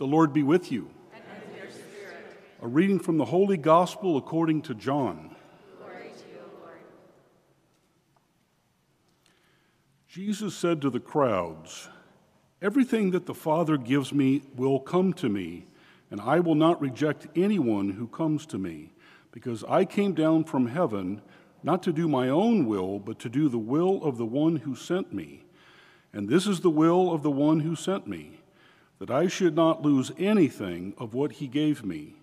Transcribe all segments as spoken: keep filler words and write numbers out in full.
The Lord be with you. And with your spirit. A reading from the Holy Gospel according to John. Glory to you, Lord. Jesus said to the crowds, "Everything that the Father gives me will come to me, and I will not reject anyone who comes to me, because I came down from heaven not to do my own will, but to do the will of the one who sent me. And this is the will of the one who sent me, that I should not lose anything of what he gave me,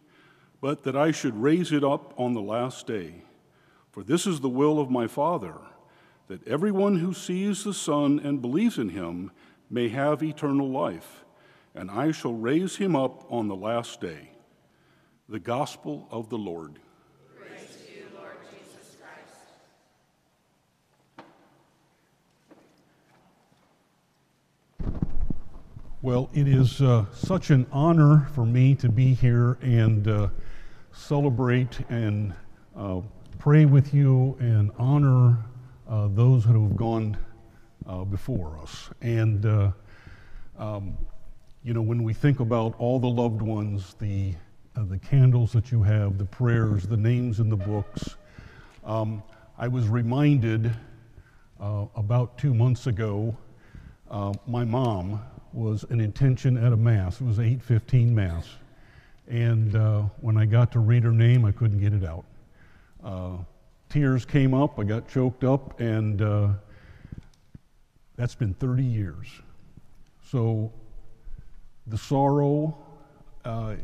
but that I should raise it up on the last day. For this is the will of my Father, that everyone who sees the Son and believes in him may have eternal life, and I shall raise him up on the last day." The Gospel of the Lord. Praise to you, Lord Jesus Christ. Well, it is uh, such an honor for me to be here and uh, celebrate and uh, pray with you and honor uh, those who have gone Uh, before us. And uh, um, you know, when we think about all the loved ones, the uh, the candles that you have, the prayers, the names in the books, um, I was reminded uh, about two months ago, uh, my mom was an intention at a mass. It was eight fifteen mass, and uh, when I got to read her name, I couldn't get it out. Uh, tears came up, I got choked up, and uh, that's been thirty years. So the sorrow, uh,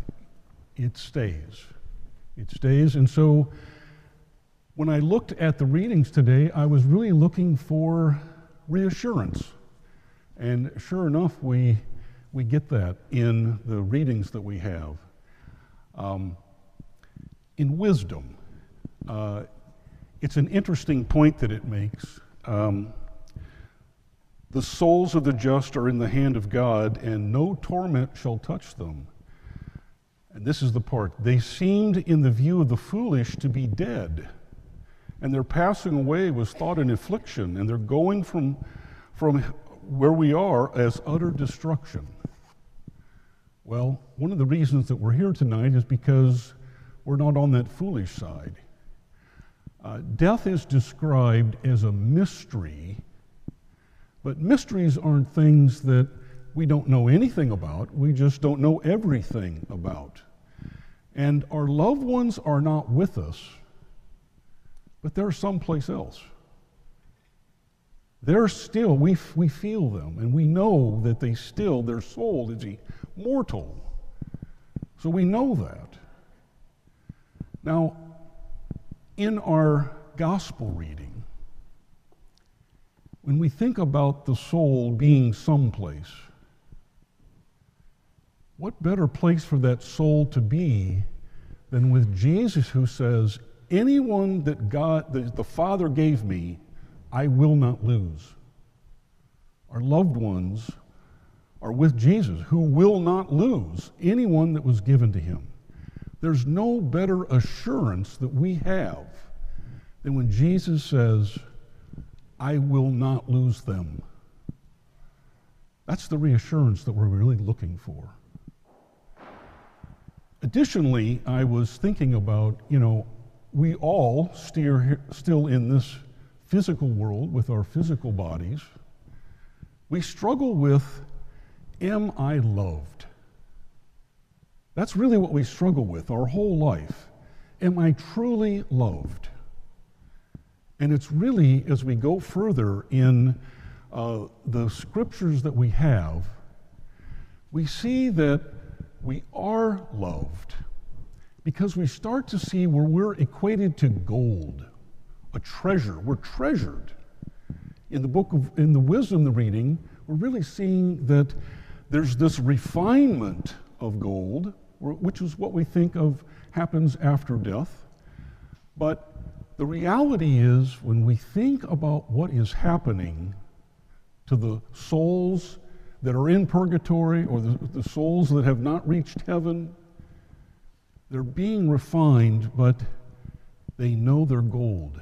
it stays. It stays. And so when I looked at the readings today, I was really looking for reassurance. And sure enough, we, we get that in the readings that we have. Um, in wisdom, uh, it's an interesting point that it makes. Um, The souls of the just are in the hand of God, and no torment shall touch them. And this is the part. They seemed in the view of the foolish to be dead, and their passing away was thought an affliction, and their going from, from where we are as utter destruction. Well, one of the reasons that we're here tonight is because we're not on that foolish side. Uh, death is described as a mystery. But mysteries aren't things that we don't know anything about. We just don't know everything about. And our loved ones are not with us, but they're someplace else. They're still, we, we feel them, and we know that they still, their soul is immortal. So we know that. Now, in our gospel reading, when we think about the soul being someplace, what better place for that soul to be than with Jesus, who says, "Anyone that God, that the Father gave me, I will not lose." Our loved ones are with Jesus, who will not lose anyone that was given to him. There's no better assurance that we have than when Jesus says, "I will not lose them." That's the reassurance that we're really looking for. Additionally, I was thinking about, you know, we all steer still in this physical world with our physical bodies. We struggle with, am I loved? That's really what we struggle with our whole life. Am I truly loved? And it's really, as we go further in uh, the scriptures that we have, we see that we are loved, because we start to see where we're equated to gold, a treasure. We're treasured. In the book of, in the wisdom, the reading, we're really seeing that there's this refinement of gold, which is what we think of happens after death, but the reality is, when we think about what is happening to the souls that are in purgatory or the, the souls that have not reached heaven, they're being refined, but they know they're gold.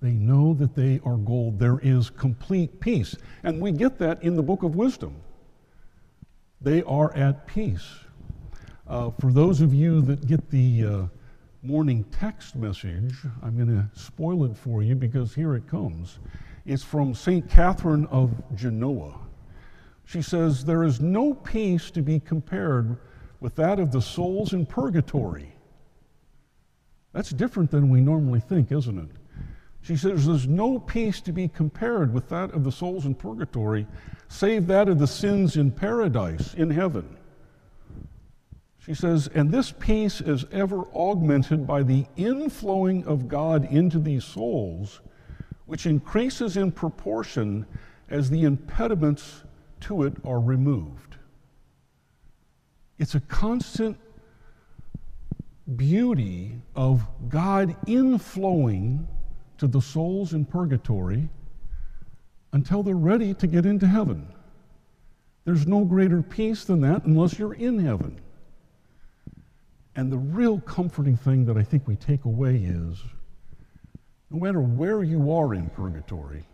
They know that they are gold. There is complete peace. And we get that in the Book of Wisdom. they are at peace. Uh, for those of you that get the uh, morning text message, I'm going to spoil it for you because here it comes. It's from Saint Catherine of Genoa. She says, "There is no peace to be compared with that of the souls in purgatory." That's different than we normally think, isn't it? She says, "There's no peace to be compared with that of the souls in purgatory, save that of the sins in paradise, in heaven." She says, "And this peace is ever augmented by the inflowing of God into these souls, which increases in proportion as the impediments to it are removed." It's a constant beauty of God inflowing to the souls in purgatory until they're ready to get into heaven. There's no greater peace than that unless you're in heaven. And the real comforting thing that I think we take away is, no matter where you are in purgatory,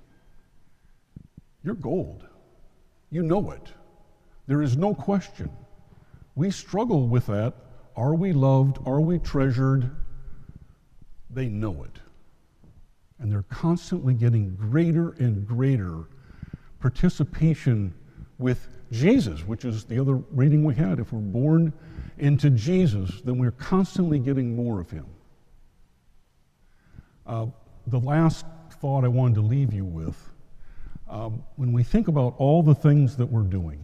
you're gold. You know it. There is no question. We struggle with that. Are we loved? Are we treasured? They know it. And they're constantly getting greater and greater participation with Jesus, which is the other reading we had. If we're born into Jesus, then we're constantly getting more of him. Uh, the last thought I wanted to leave you with, um, when we think about all the things that we're doing,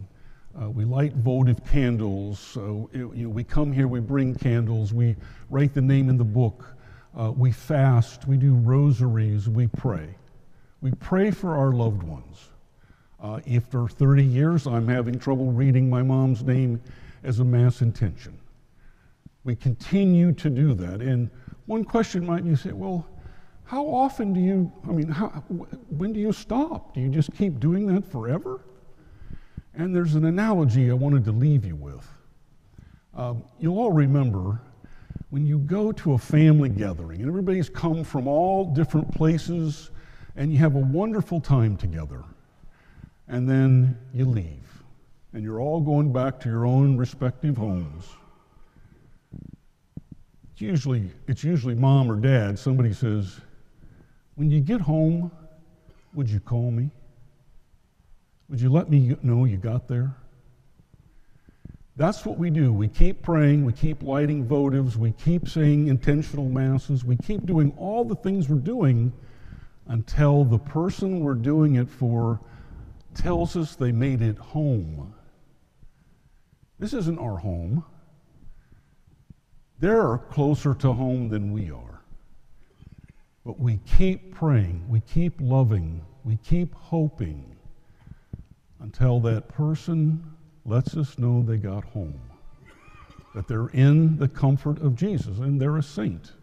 Uh, we light votive candles, so it, you know, we come here, we bring candles, we write the name in the book, uh, we fast, we do rosaries, we pray. We pray for our loved ones. Uh, after thirty years, I'm having trouble reading my mom's name as a mass intention. We continue to do that. And one question might be, say, well, how often do you, I mean, how, when do you stop? Do you just keep doing that forever? And there's an analogy I wanted to leave you with. Um, you'll all remember when you go to a family gathering and everybody's come from all different places and you have a wonderful time together, and then you leave and you're all going back to your own respective homes. It's usually, it's usually mom or dad. Somebody says, "When you get home, would you call me? Would you let me know you got there?" That's what we do. We keep praying, we keep lighting votives, we keep saying intentional masses, we keep doing all the things we're doing until the person we're doing it for tells us they made it home. This isn't our home. They're closer to home than we are. But we keep praying, we keep loving, we keep hoping, until that person lets us know they got home, that they're in the comfort of Jesus and they're a saint,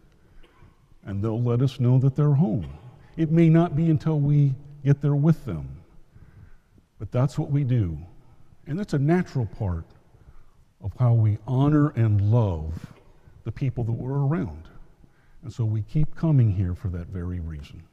and they'll let us know that they're home. It may not be until we get there with them, but that's what we do. And that's a natural part of how we honor and love the people that we're around. And so we keep coming here for that very reason.